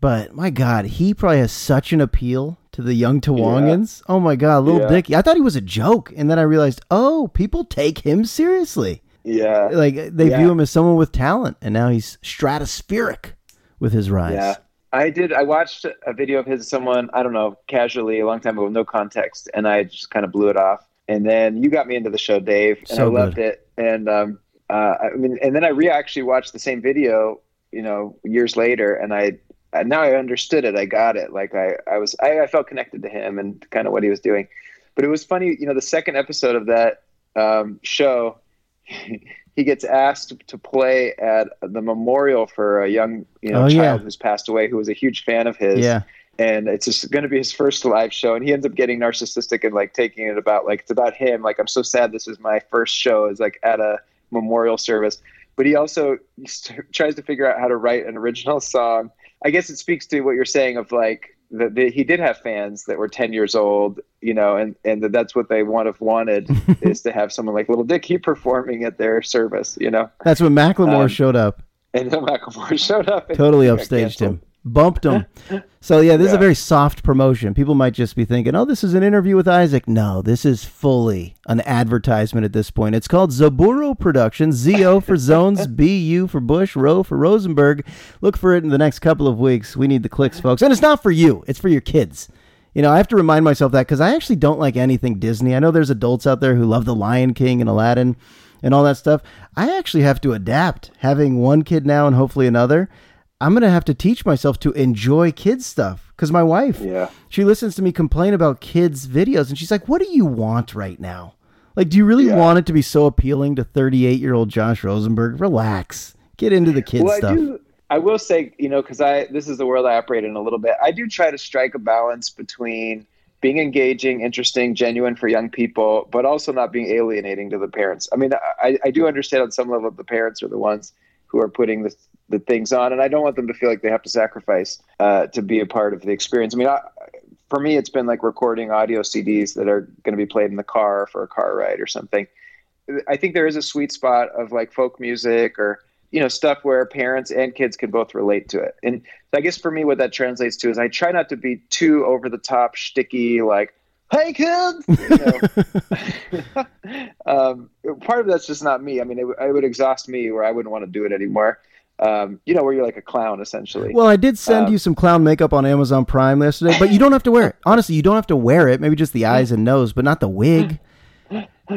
But my God, he probably has such an appeal to the young Tawangans. Yeah. Oh my God, Lil yeah. Dickie. I thought he was a joke. And then I realized, oh, people take him seriously. Yeah. Like they yeah. view him as someone with talent, and now he's stratospheric with his rise. Yeah. I did. I watched a video of his, someone, I don't know, casually a long time ago, no context. And I just kind of blew it off. And then you got me into the show, Dave, and so I loved good. it. And, um, uh, I mean, and then I re actually watched the same video, you know, years later. And I, now I understood it. I got it. Like I, I was, I, I felt connected to him and kind of what he was doing, but it was funny. You know, the second episode of that, um, show, he gets asked to play at the memorial for a young, you know, oh, child yeah. who's passed away, who was a huge fan of his. Yeah. And it's just going to be his first live show. And he ends up getting narcissistic and like taking it about, like, it's about him. Like, I'm so sad. This is my first show is like at a memorial service, but he also st- tries to figure out how to write an original song. I guess it speaks to what you're saying of like, that he did have fans that were ten years old, you know, and, and that that's what they would have wanted is to have someone like Lil Dickie performing at their service, you know. That's when Macklemore um, showed up. And then Macklemore showed up. And totally upstaged him. Bumped him. So, yeah, this yeah. is a very soft promotion. People might just be thinking, oh, this is an interview with Isaac. No, this is fully an advertisement at this point. It's called Zoburo Productions, Z O for Zones, B U for Bush, Ro for Rosenberg. Look for it in the next couple of weeks. We need the clicks, folks. And it's not for you. It's for your kids. You know, I have to remind myself that because I actually don't like anything Disney. I know there's adults out there who love The Lion King and Aladdin and all that stuff. I actually have to adapt, having one kid now and hopefully another. I'm going to have to teach myself to enjoy kids stuff because my wife, yeah. she listens to me complain about kids videos and she's like, what do you want right now? Like, do you really yeah. want it to be so appealing to thirty-eight year old Josh Rosenberg? Relax, get into the kids well, stuff. I, do, I will say, you know, cause I, this is the world I operate in a little bit. I do try to strike a balance between being engaging, interesting, genuine for young people, but also not being alienating to the parents. I mean, I, I do understand on some level the parents are the ones who are putting the, the things on, and I don't want them to feel like they have to sacrifice uh, to be a part of the experience. I mean, I, for me, it's been like recording audio C Ds that are going to be played in the car for a car ride or something. I think there is a sweet spot of like folk music or, you know, stuff where parents and kids can both relate to it. And I guess for me, what that translates to is I try not to be too over the top, shticky, like, hey, kids! You know? um, part of that's just not me. I mean, it, it would exhaust me where I wouldn't want to do it anymore. Um, you know, where you're like a clown, essentially. Well, I did send um, you some clown makeup on Amazon Prime yesterday, but you don't have to wear it. Honestly, you don't have to wear it. Maybe just the eyes and nose, but not the wig.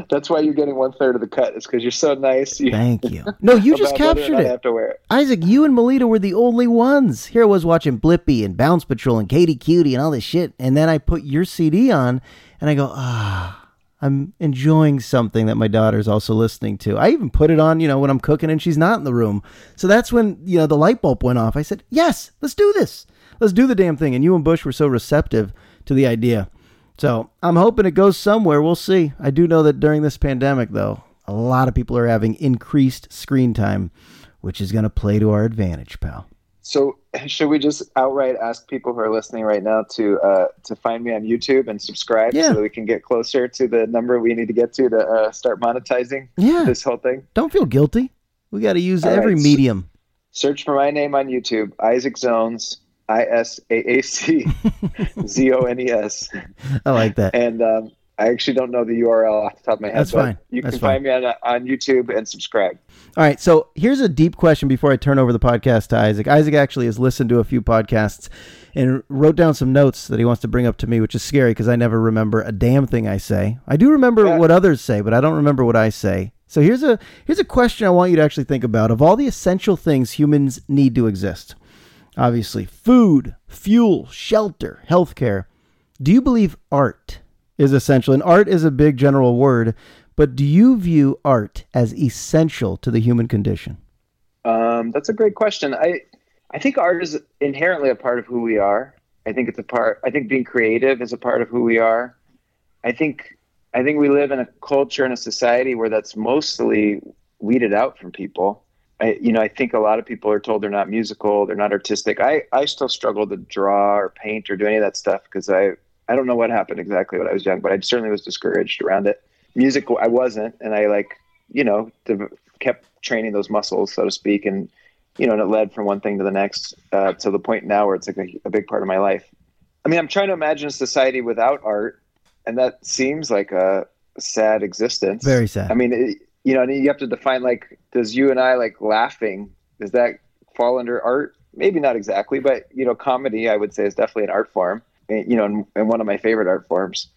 That's why you're getting one third of the cut. It's because you're so nice. You Thank you. No, you just captured it. Have to wear it. Isaac, you and Melita were the only ones. Here I was watching Blippi and Bounce Patrol and Katie Cutie and all this shit. And then I put your C D on and I go, ah, I'm enjoying something that my daughter's also listening to. I even put it on, you know, when I'm cooking and she's not in the room. So that's when, you know, the light bulb went off. I said, yes, let's do this. Let's do the damn thing. And you and Bush were so receptive to the idea. So I'm hoping it goes somewhere. We'll see. I do know that during this pandemic, though, a lot of people are having increased screen time, which is going to play to our advantage, pal. So should we just outright ask people who are listening right now to uh, to find me on YouTube and subscribe yeah. so that we can get closer to the number we need to get to to uh, start monetizing yeah. this whole thing? Don't feel guilty. We got to use All every right. medium. Search for my name on YouTube, Isaac Zones, I S A A C Z O N E S. I like that. And um, I actually don't know the U R L off the top of my head. That's but fine. You That's can fine. find me on, on YouTube and subscribe. All right, so here's a deep question before I turn over the podcast to Isaac. Isaac actually has listened to a few podcasts and wrote down some notes that he wants to bring up to me, which is scary because I never remember a damn thing I say. I do remember yeah. what others say, but I don't remember what I say. So here's a here's a question I want you to actually think about. Of all the essential things humans need to exist, obviously food, fuel, shelter, healthcare, do you believe art is essential? And art is a big general word, but do you view art as essential to the human condition? Um, that's a great question. I I think art is inherently a part of who we are. I think it's a part. I think being creative is a part of who we are. I think I think we live in a culture and a society where that's mostly weeded out from people. I, you know, I think a lot of people are told they're not musical, they're not artistic. I I still struggle to draw or paint or do any of that stuff because I I don't know what happened exactly when I was young, but I certainly was discouraged around it. Music, I wasn't, and I like, you know, kept training those muscles, so to speak, and, you know, and it led from one thing to the next uh, to the point now where it's like a, a big part of my life. I mean, I'm trying to imagine a society without art, and that seems like a sad existence. Very sad. I mean, it, you know, and you have to define, like, does you and I, like, laughing, does that fall under art? Maybe not exactly, but, you know, comedy, I would say, is definitely an art form, and, you know, and, and one of my favorite art forms.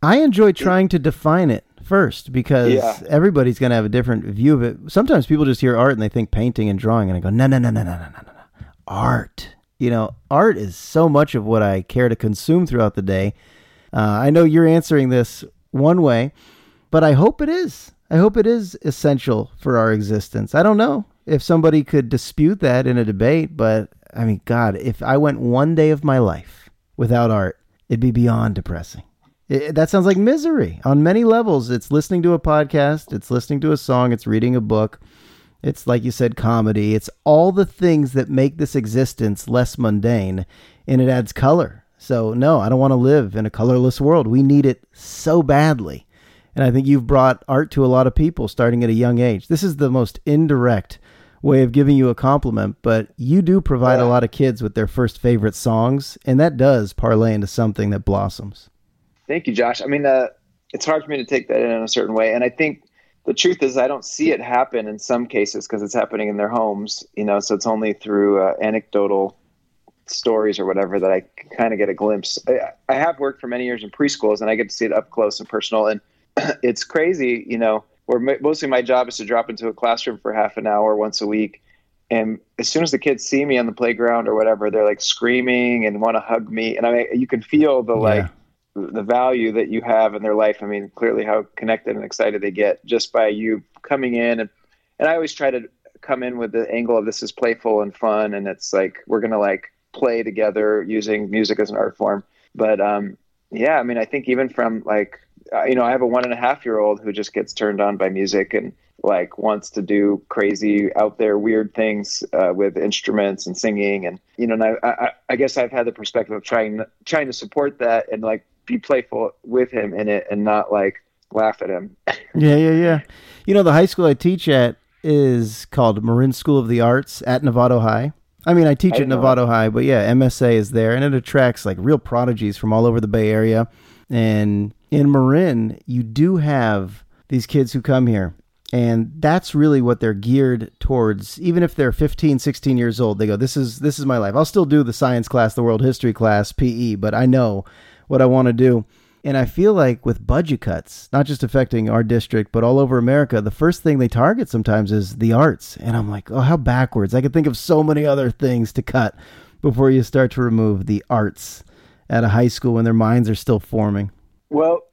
I enjoy trying to define it first because yeah. everybody's going to have a different view of it. Sometimes people just hear art and they think painting and drawing, and I go, no, no, no, no, no, no, no, no. Art. You know, art is so much of what I care to consume throughout the day. Uh, I know you're answering this one way, but I hope it is. I hope it is essential for our existence. I don't know if somebody could dispute that in a debate, but I mean, God, if I went one day of my life without art, it'd be beyond depressing. It, that sounds like misery on many levels. It's listening to a podcast. It's listening to a song. It's reading a book. It's, like you said, comedy. It's all the things that make this existence less mundane, and it adds color. So no, I don't want to live in a colorless world. We need it so badly. And I think you've brought art to a lot of people starting at a young age. This is the most indirect way of giving you a compliment, but you do provide yeah. a lot of kids with their first favorite songs. And that does parlay into something that blossoms. Thank you, Josh. I mean, uh, it's hard for me to take that in a certain way. And I think the truth is I don't see it happen in some cases because it's happening in their homes, you know, so it's only through uh, anecdotal stories or whatever that I kind of get a glimpse. I, I have worked for many years in preschools and I get to see it up close and personal. And it's crazy, you know, where m- mostly my job is to drop into a classroom for half an hour once a week. And as soon as the kids see me on the playground or whatever, they're like screaming and want to hug me. And I mean, you can feel the yeah. like, the value that you have in their life. I mean, clearly how connected and excited they get just by you coming in. And, and I always try to come in with the angle of this is playful and fun. And it's like, we're going to like play together using music as an art form. But um, yeah, I mean, I think even from like, uh, you know, I have a one and a half year old who just gets turned on by music and like wants to do crazy out there, weird things uh, with instruments and singing. And, you know, and I, I, I guess I've had the perspective of trying, trying to support that and like, be playful with him in it and not like laugh at him. yeah, yeah, yeah. You know, the high school I teach at is called Marin School of the Arts at Novato High. I mean, I teach I at Novato High, but yeah, M S A is there and it attracts like real prodigies from all over the Bay Area. And in Marin, you do have these kids who come here and that's really what they're geared towards. Even if they're fifteen, sixteen years old, they go, this is, this is my life. I'll still do the science class, the world history class, P E, but I know what I want to do. And I feel like with budget cuts, not just affecting our district, but all over America, the first thing they target sometimes is the arts. And I'm like, oh, how backwards. I could think of so many other things to cut before you start to remove the arts at a high school when their minds are still forming. Well,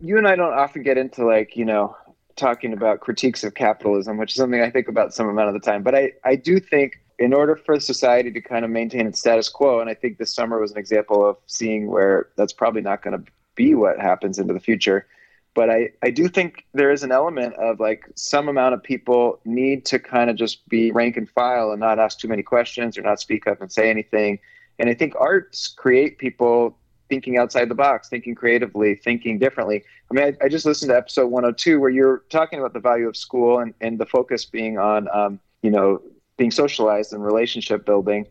you and I don't often get into like, you know, talking about critiques of capitalism, which is something I think about some amount of the time. But I, I do think in order for society to kind of maintain its status quo, and I think this summer was an example of seeing where that's probably not going to be what happens into the future, But I, I do think there is an element of like some amount of people need to kind of just be rank and file and not ask too many questions or not speak up and say anything. And I think arts create people thinking outside the box, thinking creatively, thinking differently. I mean, I, I just listened to episode one oh two where you're talking about the value of school and, and the focus being on, um, you know, being socialized and relationship building.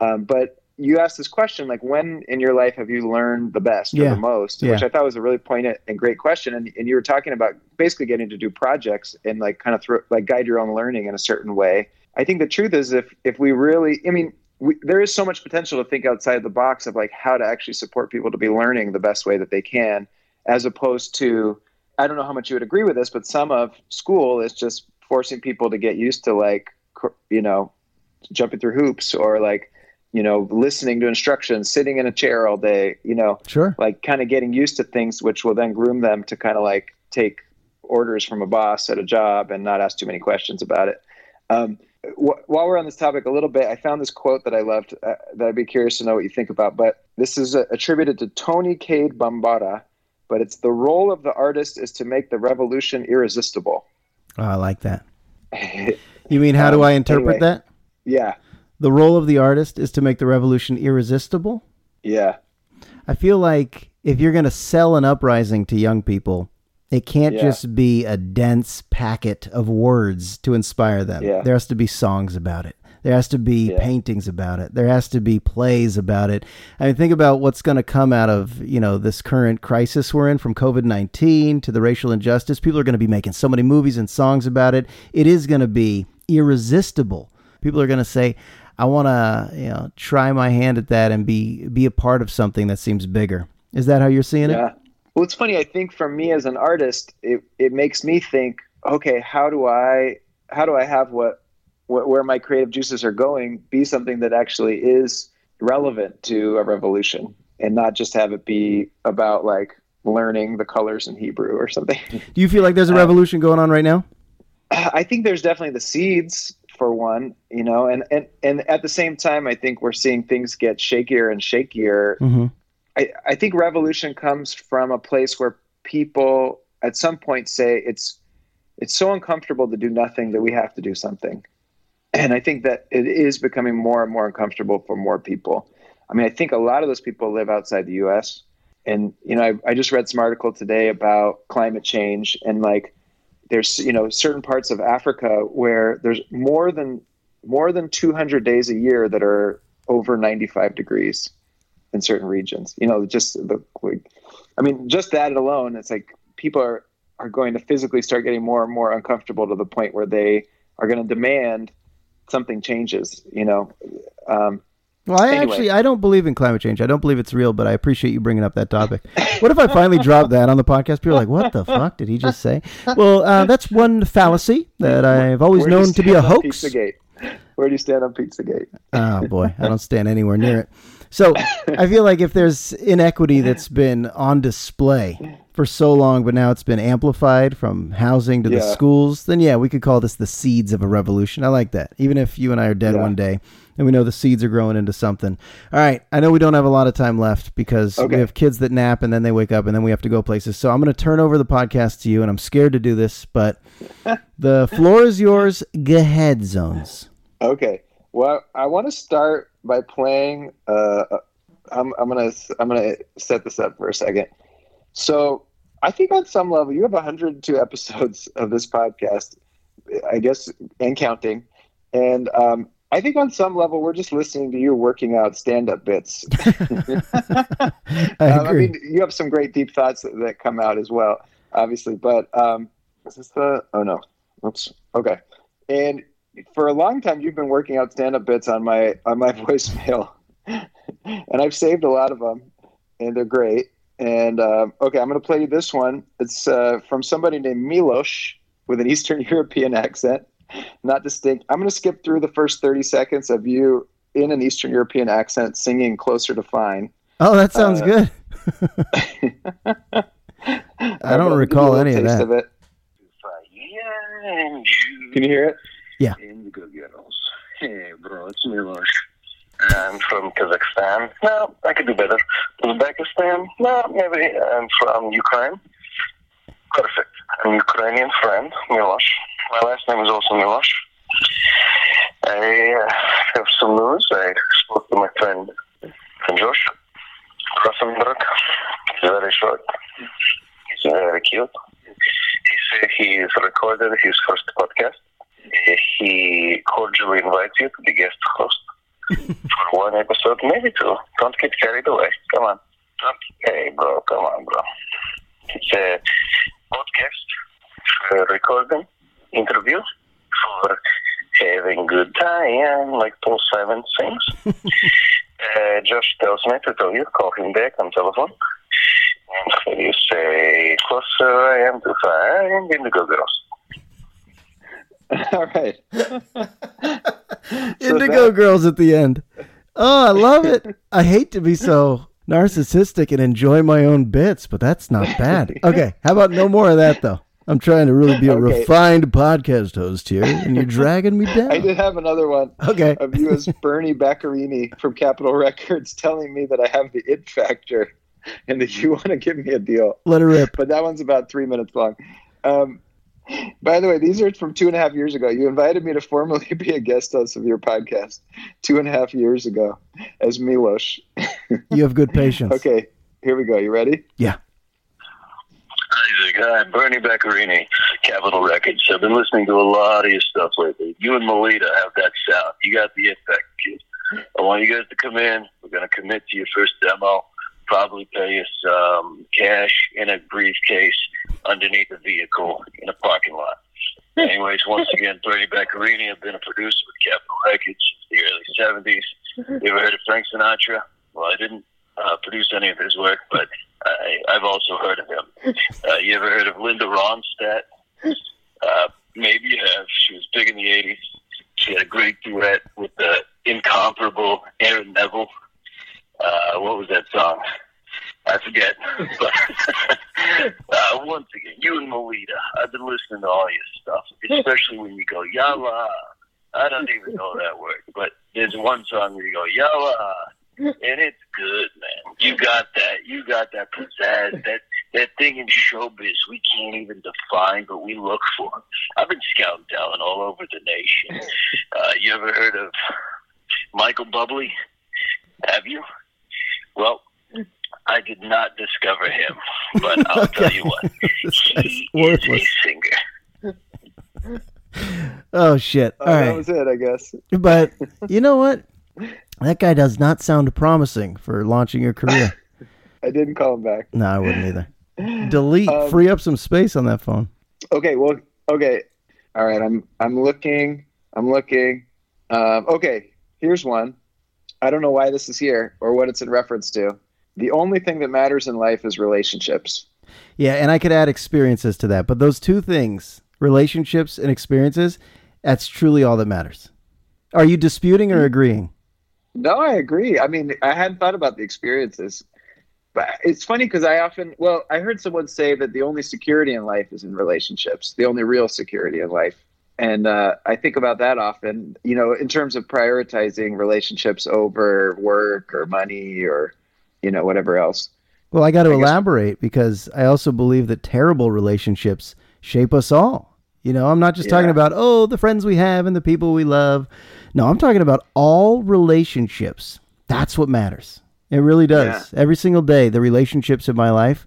Um, but you asked this question, like, when in your life have you learned the best or yeah. the most, yeah. which I thought was a really poignant and great question. And, and you were talking about basically getting to do projects and like kind of throw, like guide your own learning in a certain way. I think the truth is if, if we really, I mean, we, there is so much potential to think outside the box of like how to actually support people to be learning the best way that they can, as opposed to, I don't know how much you would agree with this, but some of school is just forcing people to get used to like, you know, jumping through hoops or like, you know, listening to instructions, sitting in a chair all day, you know, sure. like kind of getting used to things, which will then groom them to kind of like take orders from a boss at a job and not ask too many questions about it. Um, wh- while we're on this topic a little bit, I found this quote that I loved uh, that I'd be curious to know what you think about, but this is uh, attributed to Tony Cade Bambara, but it's the role of the artist is to make the revolution irresistible. Oh, I like that. You mean, how um, do I interpret anyway, that? Yeah. The role of the artist is to make the revolution irresistible? Yeah. I feel like if you're going to sell an uprising to young people, it can't yeah. just be a dense packet of words to inspire them. Yeah. There has to be songs about it. There has to be yeah. paintings about it. There has to be plays about it. I mean, think about what's going to come out of, you know, this current crisis we're in, from covid nineteen to the racial injustice. People are going to be making so many movies and songs about it. It is going to be irresistible. People are going to say, I want to, you know, try my hand at that and be be a part of something that seems bigger. Is that how you're seeing yeah. it? Well, it's funny. I think for me as an artist, it, it makes me think, okay, how do I how do I have what, what where my creative juices are going be something that actually is relevant to a revolution and not just have it be about like learning the colors in Hebrew or something. Do you feel like there's a revolution um, going on right now? I think there's definitely the seeds for one, you know, and, and, and at the same time, I think we're seeing things get shakier and shakier. Mm-hmm. I, I think revolution comes from a place where people at some point say it's, it's so uncomfortable to do nothing that we have to do something. And I think that it is becoming more and more uncomfortable for more people. I mean, I think a lot of those people live outside the U S and, you know, I, I just read some article today about climate change and like, there's, you know, certain parts of Africa where there's more than more than two hundred days a year that are over ninety-five degrees in certain regions. You know, just the, like, I mean, just that alone, it's like people are, are going to physically start getting more and more uncomfortable to the point where they are going to demand something changes, you know. Um, well, I anyway. actually, I don't believe in climate change. I don't believe it's real, but I appreciate you bringing up that topic. What if I finally drop that on the podcast? People are like, what the fuck did he just say? Well, uh, that's one fallacy that I've always known to be a hoax. Pizzagate? Where do you stand on Pizzagate? Oh, boy. I don't stand anywhere near it. So I feel like if there's inequity that's been on display for so long, but now it's been amplified from housing to yeah. the schools, then, yeah, we could call this the seeds of a revolution. I like that. Even if you and I are dead yeah. one day. And we know the seeds are growing into something. All right. I know we don't have a lot of time left because okay. we have kids that nap and then they wake up and then we have to go places. So I'm going to turn over the podcast to you, and I'm scared to do this, but the floor is yours. Go ahead, Zones. Okay. Well, I want to start by playing. Uh, I'm, I'm going to, I'm going to set this up for a second. So I think on some level you have one hundred two episodes of this podcast, I guess, and counting. And, um, I think on some level, we're just listening to you working out stand-up bits. I, agree. Um, I mean, you have some great deep thoughts that, that come out as well, obviously. But um, is this the? Oh no! Oops. Okay. And for a long time, you've been working out stand-up bits on my on my voicemail, and I've saved a lot of them, and they're great. And um, okay, I'm going to play you this one. It's uh, from somebody named Milosh with an Eastern European accent. Not distinct. I'm going to skip through the first thirty seconds of you in an Eastern European accent singing Closer to Fine. Oh, that sounds uh, good. I don't recall any of that. Of it. Can you hear it? Yeah. Hey, bro, it's Milosh. I'm from Kazakhstan. No, I could do better. Uzbekistan? No, maybe. I'm from Ukraine. perfect. An Ukrainian friend, Milosh. My last name is also Milosh. I have some news. I spoke to my friend Josh Rosenberg. He's very short. He's very cute. He said he's recorded his first podcast. He cordially invites you to be guest host for one episode, maybe two. Don't get carried away. Come on. Hey, bro. Come on, bro. It's a podcast for recording interview for having good time, like Paul Simon sings. uh, Josh tells me to tell you, call him back on telephone. And you say, closer I am to find Indigo Girls. All right. Indigo so that... Girls at the end. Oh, I love it. I hate to be so narcissistic and enjoy my own bits, but that's not bad. Okay, how about no more of that, though? I'm trying to really be a okay. refined podcast host here, and you're dragging me down. I did have another one. Okay. Of you as Bernie Beccarini from Capitol Records telling me that I have the it factor and that you want to give me a deal. Let it rip. But that one's about three minutes long. Um, by the way, these are from two and a half years ago. You invited me to formally be a guest host of your podcast two and a half years ago as Milosh. You have good patience. Okay, here we go. You ready? Yeah. Isaac, hi, Bernie Beccarini, Capitol Records. I've been listening to a lot of your stuff lately. You and Melita have that sound. You got the impact, kid. I want you guys to come in. We're going to commit to your first demo, probably pay you some cash in a briefcase underneath a vehicle in a parking lot. Anyways, once again, Bernie Beccarini. I've been a producer with Capitol Records since the early seventies. You ever heard of Frank Sinatra? Well, I didn't uh, produce any of his work, but I, I've also heard of him. Uh, you ever heard of Linda Ronstadt? Uh, maybe you have. She was big in the eighties. She had a great duet with the incomparable Aaron Neville. Uh, what was that song? I forget. But uh, once again, you and Melita, I've been listening to all your stuff, especially when you go, Yalla. I don't even know that word, but there's one song where you go, Yalla. And it's good, man. You got that. You got that pizzazz, that that thing in showbiz we can't even define, but we look for. I've been scouting talent all over the nation. Uh, you ever heard of Michael Bublé? Have you? Well, I did not discover him, but I'll okay. tell you what. He is a singer. Oh, shit. All oh, right. That was it, I guess. But you know what? That guy does not sound promising for launching your career. I didn't call him back. No, I wouldn't either. Delete, um, free up some space on that phone. Okay, well, okay. All right, I'm I'm looking. I'm looking. Um, okay, here's one. I don't know why this is here or what it's in reference to. The only thing that matters in life is relationships. Yeah, and I could add experiences to that. But those two things, relationships and experiences, that's truly all that matters. Are you disputing or agreeing? No, I agree. I mean, I hadn't thought about the experiences. But it's funny because I often, well, I heard someone say that the only security in life is in relationships, the only real security in life. And uh, I think about that often, you know, in terms of prioritizing relationships over work or money or, you know, whatever else. Well, I got to I elaborate guess. because I also believe that terrible relationships shape us all. You know, I'm not just yeah. talking about, oh, the friends we have and the people we love. No, I'm talking about all relationships. That's what matters. It really does. Yeah. Every single day, the relationships in my life,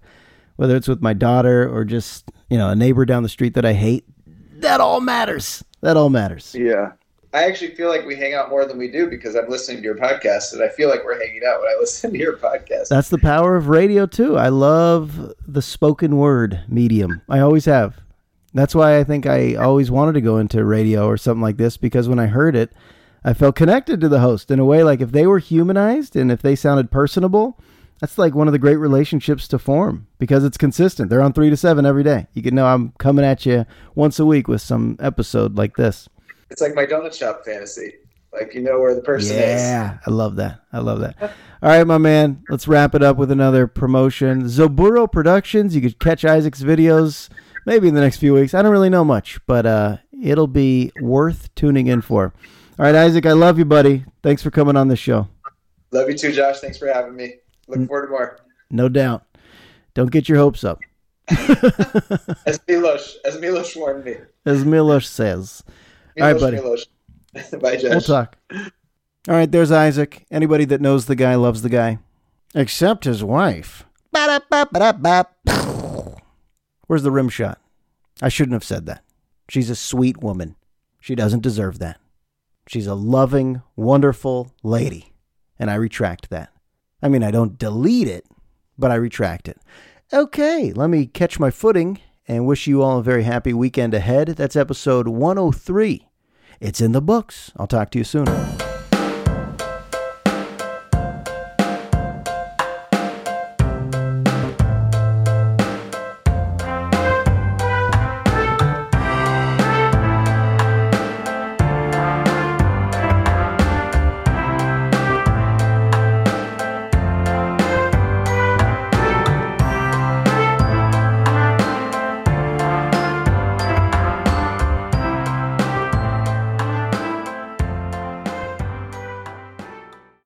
whether it's with my daughter or just, you know, a neighbor down the street that I hate, that all matters. That all matters. Yeah. I actually feel like we hang out more than we do because I'm listening to your podcast and I feel like we're hanging out when I listen to your podcast. That's the power of radio, too. I love the spoken word medium. I always have. That's why I think I always wanted to go into radio or something like this, because when I heard it, I felt connected to the host in a way, like if they were humanized and if they sounded personable, that's like one of the great relationships to form because it's consistent. They're on three to seven every day. You can know I'm coming at you once a week with some episode like this. It's like my donut shop fantasy. Like, you know where the person yeah, is. Yeah, I love that. I love that. All right, my man, let's wrap it up with another promotion. Zoburo Productions. You could catch Isaac's videos maybe in the next few weeks. I don't really know much, but uh, it'll be worth tuning in for. All right, Isaac, I love you, buddy. Thanks for coming on the show. Love you too, Josh. Thanks for having me. Looking forward to more. No doubt. Don't get your hopes up. As Milosh, as Milosh warned me. As Milosh says. Milosh, all right, buddy. Milosh. Bye, Josh. We'll talk. All right, there's Isaac. Anybody that knows the guy loves the guy. Except his wife. Where's the rim shot? I shouldn't have said that. She's a sweet woman. She doesn't deserve that. She's a loving, wonderful lady. And I retract that. I mean, I don't delete it, but I retract it. Okay, let me catch my footing and wish you all a very happy weekend ahead. That's episode one oh three. It's in the books. I'll talk to you soon.